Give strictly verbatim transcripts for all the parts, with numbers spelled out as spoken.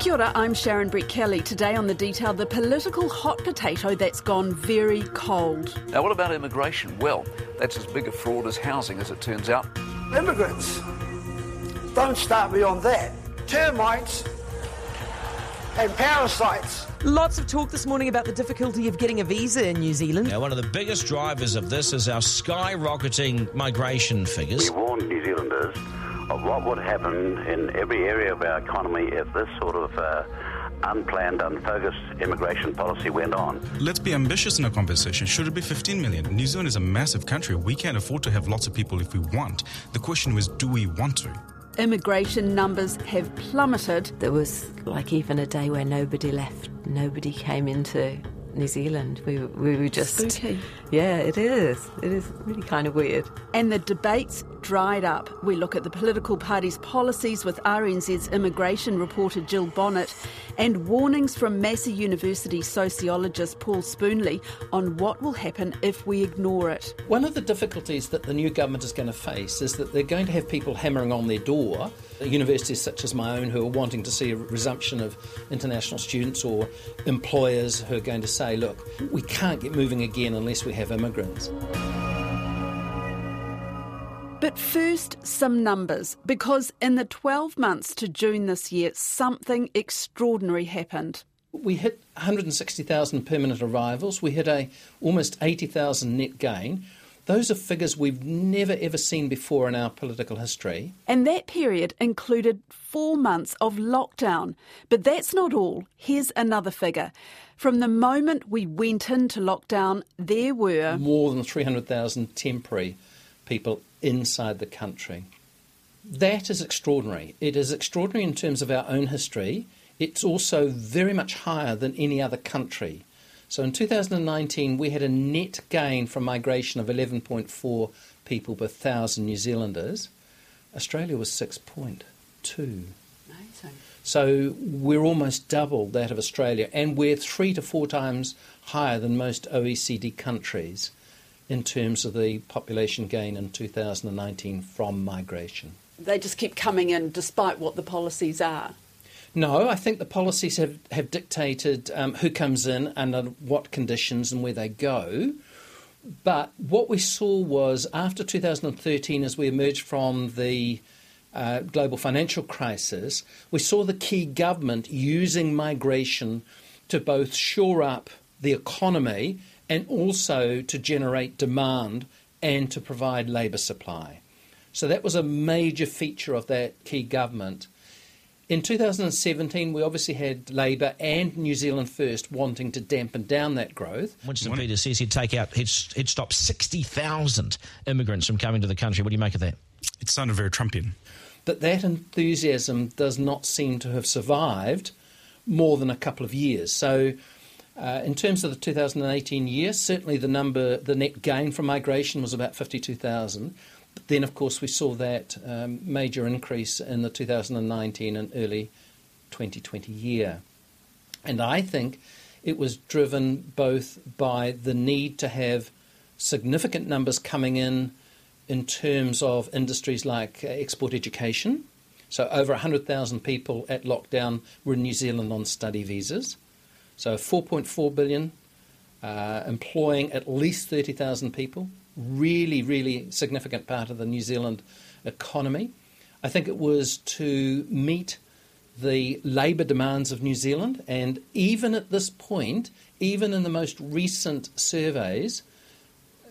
Kia ora, I'm Sharon Breck Kelly. Today on The Detail, the political hot potato that's gone very cold. Now, what about immigration? Well, that's as big a fraud as housing, as it turns out. Immigrants, don't start me on that. Termites and parasites. Lots of talk this morning about the difficulty of getting a visa in New Zealand. Now, one of the biggest drivers of this is our skyrocketing migration figures. We warned New Zealanders of what would happen in every area of our economy if this sort of uh, unplanned, unfocused immigration policy went on. Let's be ambitious in our conversation. Should it be fifteen million? New Zealand is a massive country. We can't afford to have lots of people if we want. The question was, do we want to? Immigration numbers have plummeted. There was like even a day where nobody left, nobody came into New Zealand. We, we were just... Spooky. Yeah, it is. It is really kind of weird. And the debates dried up. We look at the political party's policies with R N Z's immigration reporter Jill Bonnett and warnings from Massey University sociologist Paul Spoonley on what will happen if we ignore it. One of the difficulties that the new government is going to face is that they're going to have people hammering on their door, universities such as my own who are wanting to see a resumption of international students, or employers who are going to say, look, we can't get moving again unless we have immigrants. But first, some numbers, because in the twelve months to June this year, something extraordinary happened. We hit one hundred sixty thousand permanent arrivals. We hit a almost eighty thousand net gain. Those are figures we've never, ever seen before in our political history. And that period included four months of lockdown. But that's not all. Here's another figure. From the moment we went into lockdown, there were more than three hundred thousand temporary people inside the country. That is extraordinary. It is extraordinary in terms of our own history. It's also very much higher than any other country. So in two thousand nineteen, we had a net gain from migration of eleven point four people per thousand New Zealanders. Australia was six point two. Amazing. So we're almost double that of Australia, and we're three to four times higher than most O E C D countries in terms of the population gain in two thousand nineteen from migration. They just keep coming in despite what the policies are? No, I think the policies have, have dictated um, who comes in, under what conditions and where they go. But what we saw was after two thousand thirteen, as we emerged from the uh, global financial crisis, we saw the key government using migration to both shore up the economy and also to generate demand and to provide labour supply. So that was a major feature of that key government. In two thousand seventeen, we obviously had Labour and New Zealand First wanting to dampen down that growth. Winston Peters says he'd take out, he'd, he'd stop sixty thousand immigrants from coming to the country. What do you make of that? It sounded very Trumpian. But that enthusiasm does not seem to have survived more than a couple of years. So Uh, in terms of the two thousand eighteen year, certainly the number, the net gain from migration was about fifty-two thousand. But then, of course, we saw that um, major increase in the two thousand nineteen and early twenty twenty year. And I think it was driven both by the need to have significant numbers coming in in terms of industries like export education. So over one hundred thousand people at lockdown were in New Zealand on study visas. So four point four billion, uh, employing at least thirty thousand people, really, really significant part of the New Zealand economy. I think it was to meet the labour demands of New Zealand, and even at this point, even in the most recent surveys,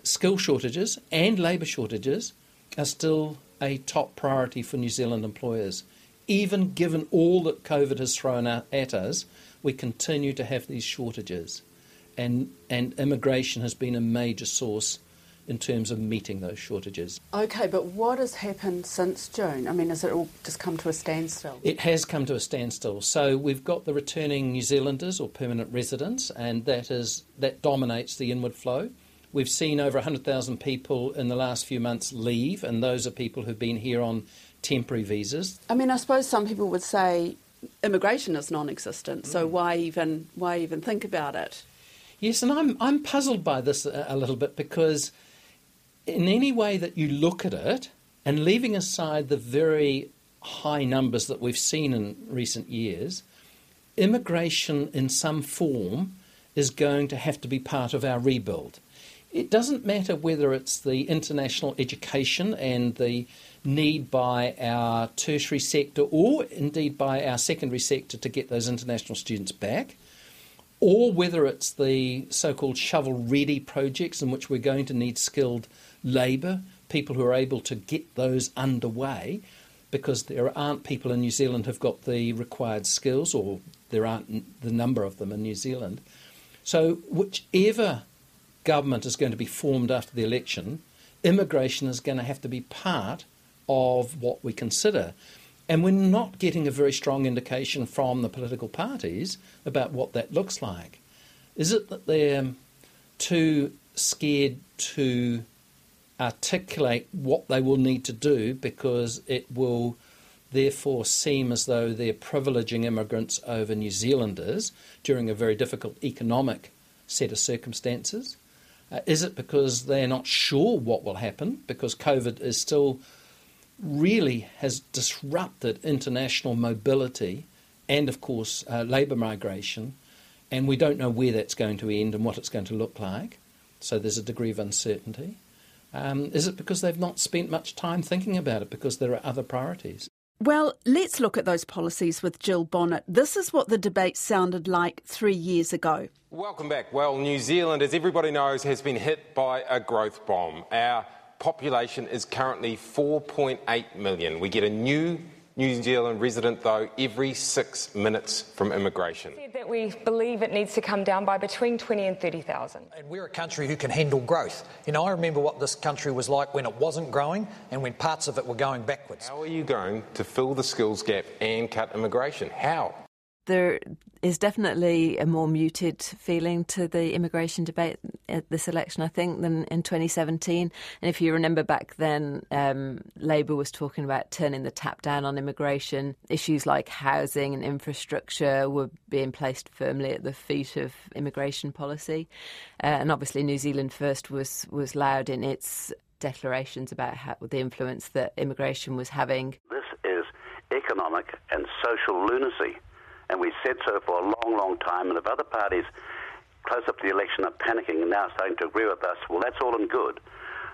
skill shortages and labour shortages are still a top priority for New Zealand employers. Even given all that COVID has thrown at us, we continue to have these shortages, and and immigration has been a major source in terms of meeting those shortages. OK, but what has happened since June? I mean, has it all just come to a standstill? It has come to a standstill. So we've got the returning New Zealanders or permanent residents, and that is that dominates the inward flow. We've seen over one hundred thousand people in the last few months leave, and those are people who've been here on temporary visas. I mean, I suppose some people would say immigration is non-existent, so why even why even think about it? Yes, and I'm I'm puzzled by this a, a little bit, because in any way that you look at it, and leaving aside the very high numbers that we've seen in recent years, immigration in some form is going to have to be part of our rebuild. It doesn't matter whether it's the international education and the need by our tertiary sector or indeed by our secondary sector to get those international students back, or whether it's the so-called shovel-ready projects in which we're going to need skilled labour, people who are able to get those underway, because there aren't people in New Zealand who've got the required skills, or there aren't the number of them in New Zealand. So whichever government is going to be formed after the election, immigration is going to have to be part of what we consider. And we're not getting a very strong indication from the political parties about what that looks like. Is it that they're too scared to articulate what they will need to do because it will therefore seem as though they're privileging immigrants over New Zealanders during a very difficult economic set of circumstances? Uh, is it because they're not sure what will happen, because COVID is still really has disrupted international mobility and, of course, uh, labour migration, and we don't know where that's going to end and what it's going to look like, so there's a degree of uncertainty? Um, is it because they've not spent much time thinking about it because there are other priorities? Well, let's look at those policies with Jill Bonnett. This is what the debate sounded like three years ago. Welcome back. Well, New Zealand, as everybody knows, has been hit by a growth bomb. Our population is currently four point eight million. We get a new New Zealand resident, though, every six minutes from immigration. Said that we believe it needs to come down by between twenty and thirty thousand. And we're a country who can handle growth. You know, I remember what this country was like when it wasn't growing and when parts of it were going backwards. How are you going to fill the skills gap and cut immigration? How? There is definitely a more muted feeling to the immigration debate at this election, I think, than in twenty seventeen. And if you remember back then, um, Labour was talking about turning the tap down on immigration. Issues like housing and infrastructure were being placed firmly at the feet of immigration policy. Uh, and obviously New Zealand First was, was loud in its declarations about how, the influence that immigration was having. This is economic and social lunacy. And we said so for a long, long time, and if other parties close up to the election are panicking and now starting to agree with us, well, that's all in good.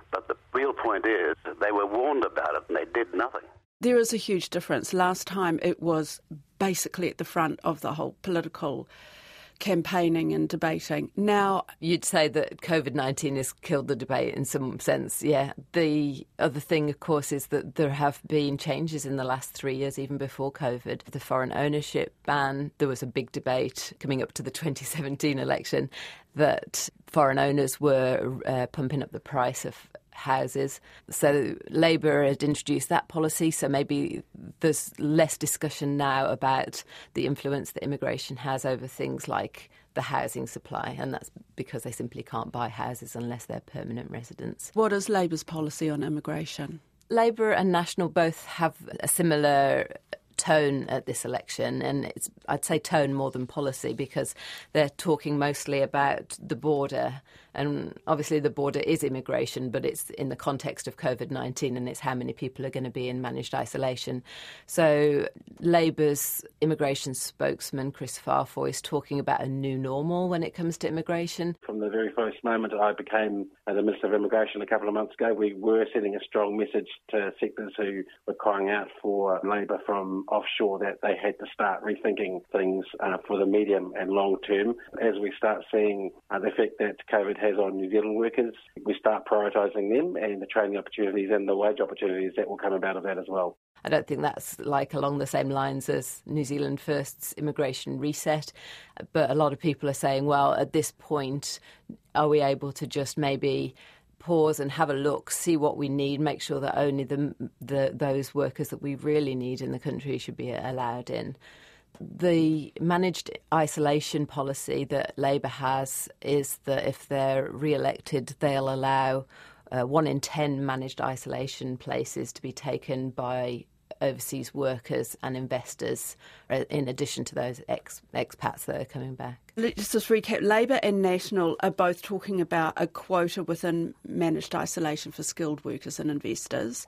But the real point is that they were warned about it and they did nothing. There is a huge difference. Last time it was basically at the front of the whole political campaigning and debating. Now, you'd say that COVID nineteen has killed the debate in some sense, yeah. The other thing, of course, is that there have been changes in the last three years, even before COVID. The foreign ownership ban, there was a big debate coming up to the twenty seventeen election that foreign owners were uh, pumping up the price of houses. So Labour had introduced that policy, so maybe there's less discussion now about the influence that immigration has over things like the housing supply, and that's because they simply can't buy houses unless they're permanent residents. What is Labour's policy on immigration? Labour and National both have a similar tone at this election, and it's, I'd say tone more than policy, because they're talking mostly about the border, and obviously the border is immigration, but it's in the context of COVID nineteen, and it's how many people are going to be in managed isolation. So Labour's immigration spokesman Chris Farfoy is talking about a new normal when it comes to immigration. From the very first moment I became the Minister of Immigration a couple of months ago, we were sending a strong message to sectors who were crying out for Labour from offshore that they had to start rethinking things uh, for the medium and long term. As we start seeing uh, the effect that COVID has on New Zealand workers, we start prioritising them and the training opportunities and the wage opportunities that will come about of that as well. I don't think that's like along the same lines as New Zealand First's immigration reset, but a lot of people are saying, well, at this point, are we able to just maybe pause and have a look, see what we need, make sure that only the, the those workers that we really need in the country should be allowed in. The managed isolation policy that Labour has is that if they're re-elected, they'll allow uh, one in ten managed isolation places to be taken by overseas workers and investors, in addition to those ex- expats that are coming back. Let's just recap. Labour and National are both talking about a quota within managed isolation for skilled workers and investors.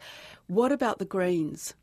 What about the Greens?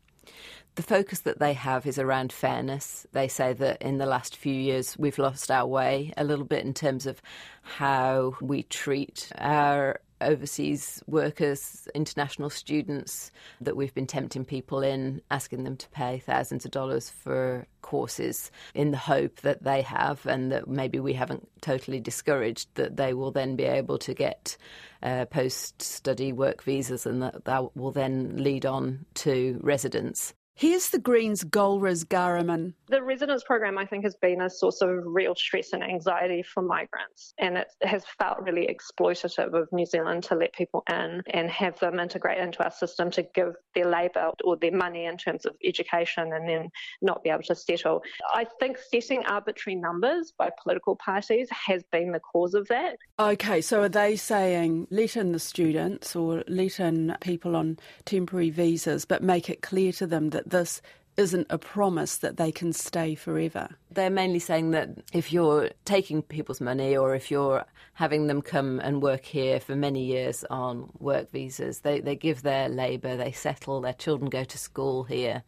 The focus that they have is around fairness. They say that in the last few years we've lost our way a little bit in terms of how we treat our overseas workers, international students, that we've been tempting people in, asking them to pay thousands of dollars for courses in the hope that they have, and that maybe we haven't totally discouraged, that they will then be able to get uh, post-study work visas, and that, that will then lead on to residence. Here's the Greens' goal, Riz Gariman. The residence program, I think, has been a source of real stress and anxiety for migrants, and it has felt really exploitative of New Zealand to let people in and have them integrate into our system to give their labour or their money in terms of education and then not be able to settle. I think setting arbitrary numbers by political parties has been the cause of that. OK, so are they saying let in the students or let in people on temporary visas, but make it clear to them that this isn't a promise that they can stay forever? They're mainly saying that if you're taking people's money or if you're having them come and work here for many years on work visas, they, they give their labour, they settle, their children go to school here,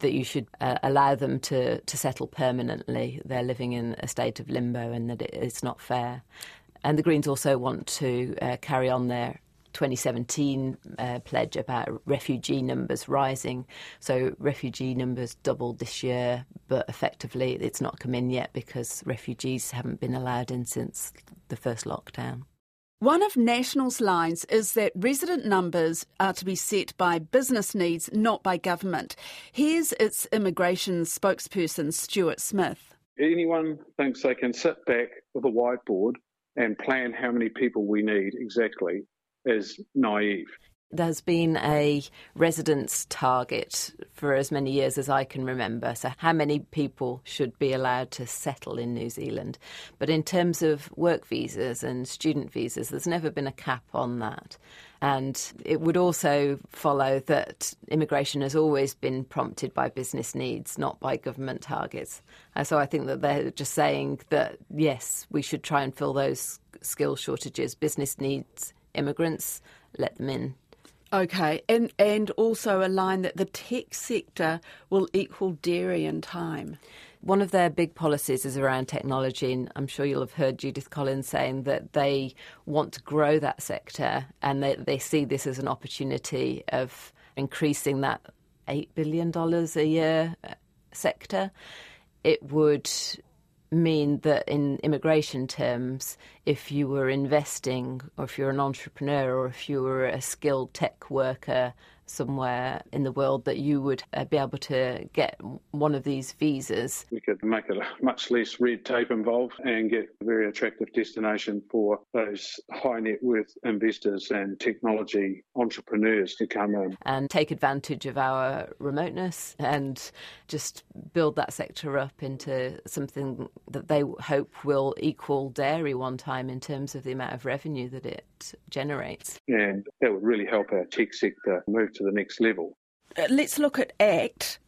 that you should uh, allow them to, to settle permanently. They're living in a state of limbo and that it, it's not fair. And the Greens also want to uh, carry on their twenty seventeen uh, pledge about refugee numbers rising. So refugee numbers doubled this year, but effectively it's not come in yet because refugees haven't been allowed in since the first lockdown. One of National's lines is that resident numbers are to be set by business needs, not by government. Here's its immigration spokesperson, Stuart Smith. Anyone thinks they can sit back with a whiteboard and plan how many people we need exactly is naive. There's been a residence target for as many years as I can remember, so how many people should be allowed to settle in New Zealand. But in terms of work visas and student visas, there's never been a cap on that. And it would also follow that immigration has always been prompted by business needs, not by government targets. And so I think that they're just saying that, yes, we should try and fill those skill shortages, business needs, immigrants, let them in. OK, and, and also a line that the tech sector will equal dairy in time. One of their big policies is around technology, and I'm sure you'll have heard Judith Collins saying that they want to grow that sector, and they, they see this as an opportunity of increasing that eight billion dollars a year sector. It would mean that in immigration terms, if you were investing or if you're an entrepreneur or if you were a skilled tech worker somewhere in the world, that you would be able to get one of these visas. We could make it much less red tape involved and get a very attractive destination for those high net worth investors and technology entrepreneurs to come in. And take advantage of our remoteness and just build that sector up into something that they hope will equal dairy one time in terms of the amount of revenue that it generates. And that would really help our tech sector move to the next level. Let's look at ACT.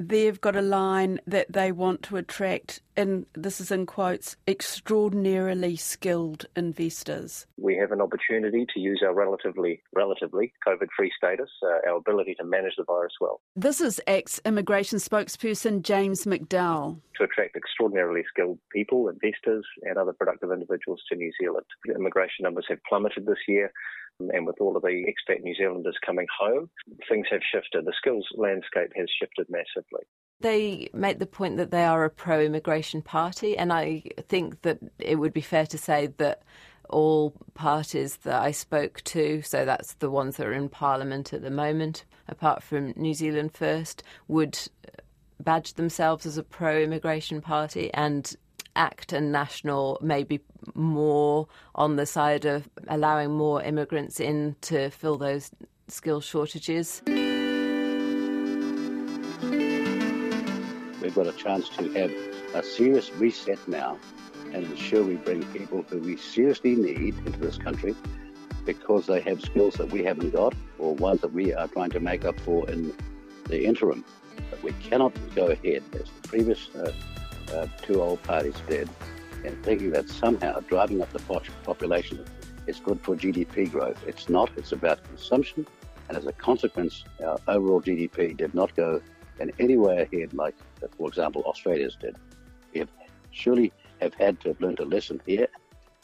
They've got a line that they want to attract, and this is in quotes, extraordinarily skilled investors. We have an opportunity to use our relatively, relatively COVID-free status, uh, our ability to manage the virus well. This is ACT's immigration spokesperson, James McDowell. To attract extraordinarily skilled people, investors and other productive individuals to New Zealand. The immigration numbers have plummeted this year. And with all of the expat New Zealanders coming home, things have shifted. The skills landscape has shifted massively. They make the point that they are a pro-immigration party, and I think that it would be fair to say that all parties that I spoke to, so that's the ones that are in Parliament at the moment, apart from New Zealand First, would badge themselves as a pro-immigration party, and ACT and National may be more on the side of allowing more immigrants in to fill those skill shortages. We've got a chance to have a serious reset now and ensure we bring people who we seriously need into this country because they have skills that we haven't got or ones that we are trying to make up for in the interim. But we cannot go ahead as the previous uh, Uh, two old parties did, and thinking that somehow driving up the population is good for G D P growth. It's not. It's about consumption And as a consequence, our overall G D P did not go in any way ahead like, for example, Australia's did. We have surely have had to have learned a lesson here,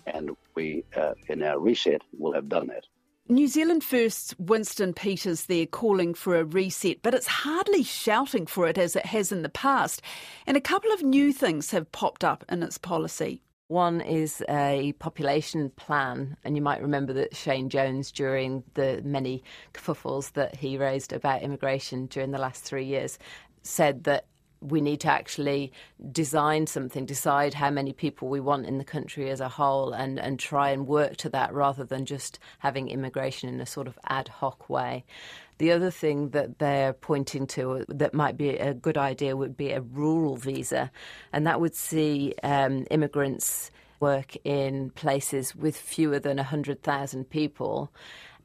and we, uh, in our reset, will have done that. New Zealand First's Winston Peters there calling for a reset, but it's hardly shouting for it as it has in the past. And a couple of new things have popped up in its policy. One is a population plan, and you might remember that Shane Jones, during the many kerfuffles that he raised about immigration during the last three years, said that we need to actually design something, decide how many people we want in the country as a whole, and, and try and work to that rather than just having immigration in a sort of ad hoc way. The other thing that they're pointing to that might be a good idea would be a rural visa, and that would see um, immigrants work in places with fewer than one hundred thousand people.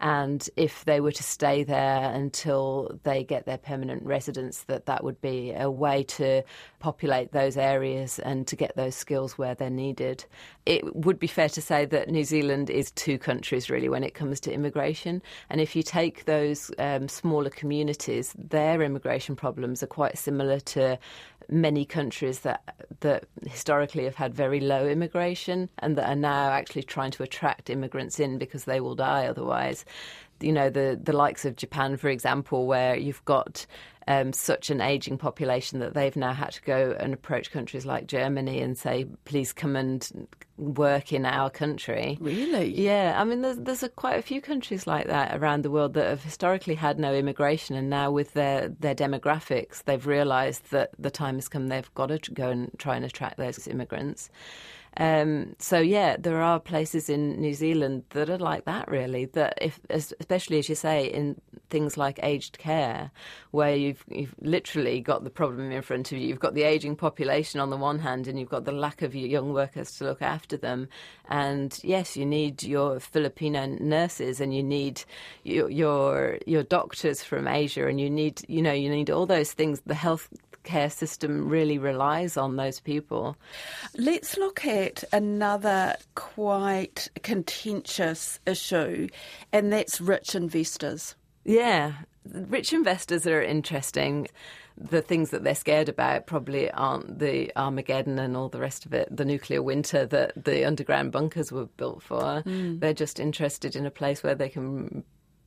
And if they were to stay there until they get their permanent residence, that that would be a way to populate those areas and to get those skills where they're needed. It would be fair to say that New Zealand is two countries, really, when it comes to immigration. And if you take those um, smaller communities, their immigration problems are quite similar to many countries that that historically have had very low immigration and that are now actually trying to attract immigrants in because they will die otherwise. You know, the, the likes of Japan, for example, where you've got um, such an ageing population that they've now had to go and approach countries like Germany and say, please come and work in our country. Really? Yeah. I mean, there's, there's a quite a few countries like that around the world that have historically had no immigration, and now with their, their demographics, they've realised that the time has come, they've got to go and try and attract those immigrants. Um, so, yeah, there are places in New Zealand that are like that, really, that if, especially, as you say, in things like aged care, where you've, you've literally got the problem in front of you. You've got the ageing population on the one hand, and you've got the lack of young workers to look after them. And, yes, you need your Filipino nurses, and you need your your, your doctors from Asia, and you need, you know, you need all those things, the health care system really relies on those people. Let's look at another quite contentious issue, and that's rich investors. Yeah, rich investors are interesting. The things that they're scared about probably aren't the Armageddon and all the rest of it, the nuclear winter that the underground bunkers were built for. Mm. They're just interested in a place where they can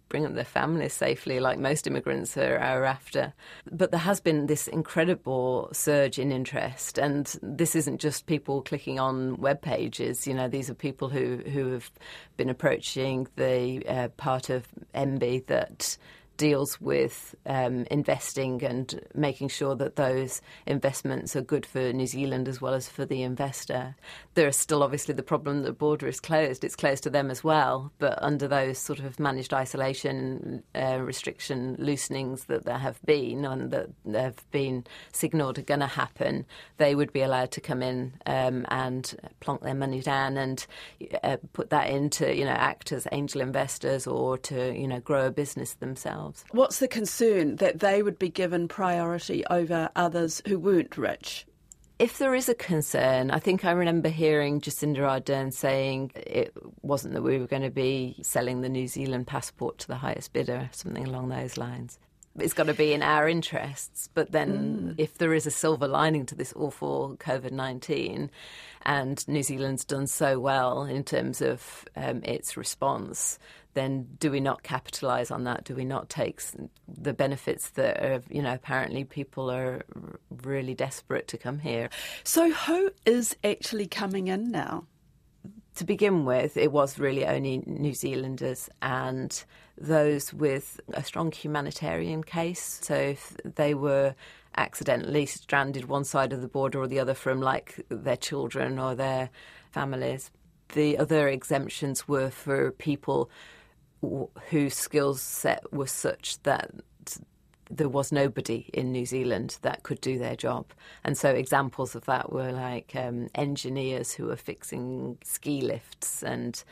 bring up their families safely, like most immigrants are, are after. But there has been this incredible surge in interest, and this isn't just people clicking on web pages. You know, these are people who, who have been approaching the uh, part of M B that deals with um, investing and making sure that those investments are good for New Zealand as well as for the investor. There is still obviously the problem that the border is closed. It's closed to them as well, but under those sort of managed isolation uh, restriction loosenings that there have been and that have been signalled are going to happen, they would be allowed to come in um, and plonk their money down and uh, put that into, you know, act as angel investors or to, you know, grow a business themselves. What's the concern? That they would be given priority over others who weren't rich? If there is a concern, I think I remember hearing Jacinda Ardern saying it wasn't that we were going to be selling the New Zealand passport to the highest bidder, something along those lines. It's got to be in our interests. But then mm. if there is a silver lining to this awful COVID nineteen, and New Zealand's done so well in terms of um, its response, then do we not capitalise on that? Do we not take the benefits that, are, you know, apparently people are really desperate to come here? So who is actually coming in now? To begin with, it was really only New Zealanders and those with a strong humanitarian case. So if they were accidentally stranded one side of the border or the other from, like, their children or their families. The other exemptions were for people whose skill set was such that there was nobody in New Zealand that could do their job. And so examples of that were like um, engineers who were fixing ski lifts and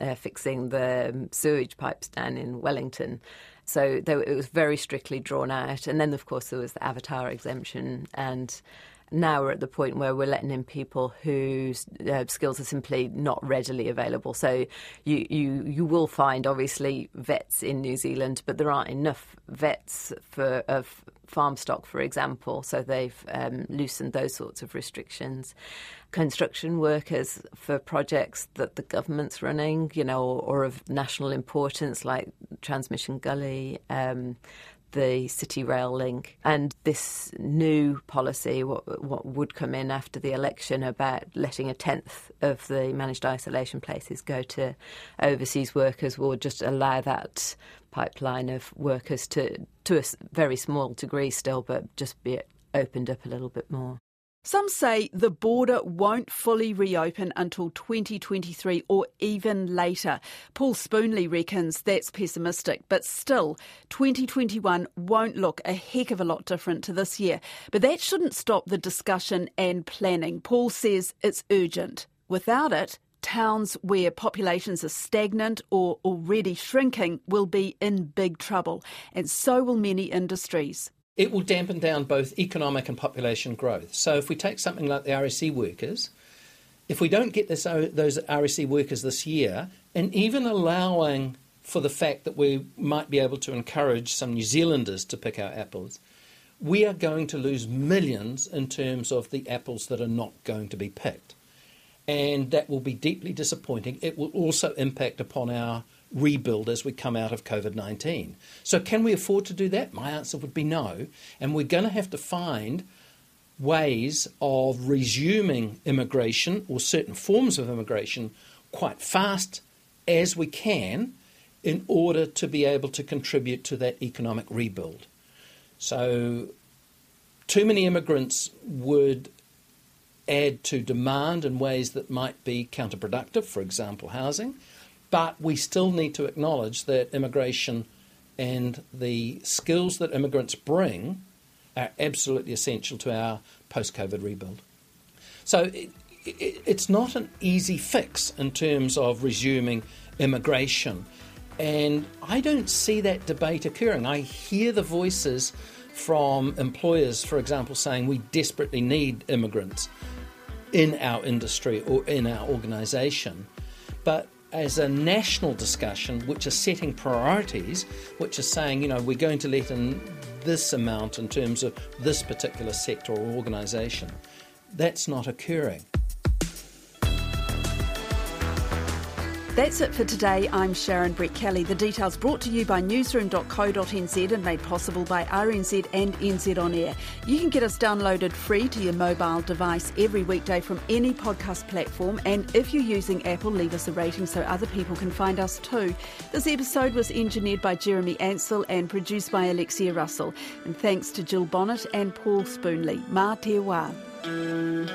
uh, fixing the sewage pipes down in Wellington. So there, it was very strictly drawn out. And then, of course, there was the avatar exemption and Now we're at the point where we're letting in people whose uh, skills are simply not readily available. So you, you, you will find, obviously, vets in New Zealand, but there aren't enough vets for of farm stock, for example. So they've um, loosened those sorts of restrictions. Construction workers for projects that the government's running, you know, or, or of national importance, like Transmission Gully, um, the City Rail link, and this new policy, what, what would come in after the election, about letting a tenth of the managed isolation places go to overseas workers, will just allow that pipeline of workers to, to a very small degree still, but just be opened up a little bit more. Some say the border won't fully reopen until twenty twenty-three or even later. Paul Spoonley reckons that's pessimistic, but still, twenty twenty-one won't look a heck of a lot different to this year. But that shouldn't stop the discussion and planning. Paul says it's urgent. Without it, towns where populations are stagnant or already shrinking will be in big trouble, and so will many industries. It will dampen down both economic and population growth. So if we take something like the R S E workers, if we don't get this, those R S E workers this year, and even allowing for the fact that we might be able to encourage some New Zealanders to pick our apples, we are going to lose millions in terms of the apples that are not going to be picked. And that will be deeply disappointing. It will also impact upon our rebuild as we come out of COVID nineteen. So can we afford to do that? My answer would be no. And we're going to have to find ways of resuming immigration or certain forms of immigration quite fast as we can in order to be able to contribute to that economic rebuild. So too many immigrants would add to demand in ways that might be counterproductive, for example, housing. But we still need to acknowledge that immigration and the skills that immigrants bring are absolutely essential to our post-COVID rebuild. So it, it, it's not an easy fix in terms of resuming immigration. And I don't see that debate occurring. I hear the voices from employers, for example, saying we desperately need immigrants in our industry or in our organisation. But as a national discussion, which is setting priorities, which is saying, you know, we're going to let in this amount in terms of this particular sector or organisation, that's not occurring. That's it for today. I'm Sharon Breck Kelly. The Detail's brought to you by newsroom dot co dot n z and made possible by R N Z and N Z On Air. You can get us downloaded free to your mobile device every weekday from any podcast platform, and if you're using Apple, leave us a rating so other people can find us too. This episode was engineered by Jeremy Ansell and produced by Alexia Russell. And thanks to Jill Bonnett and Paul Spoonley. Mā te wā.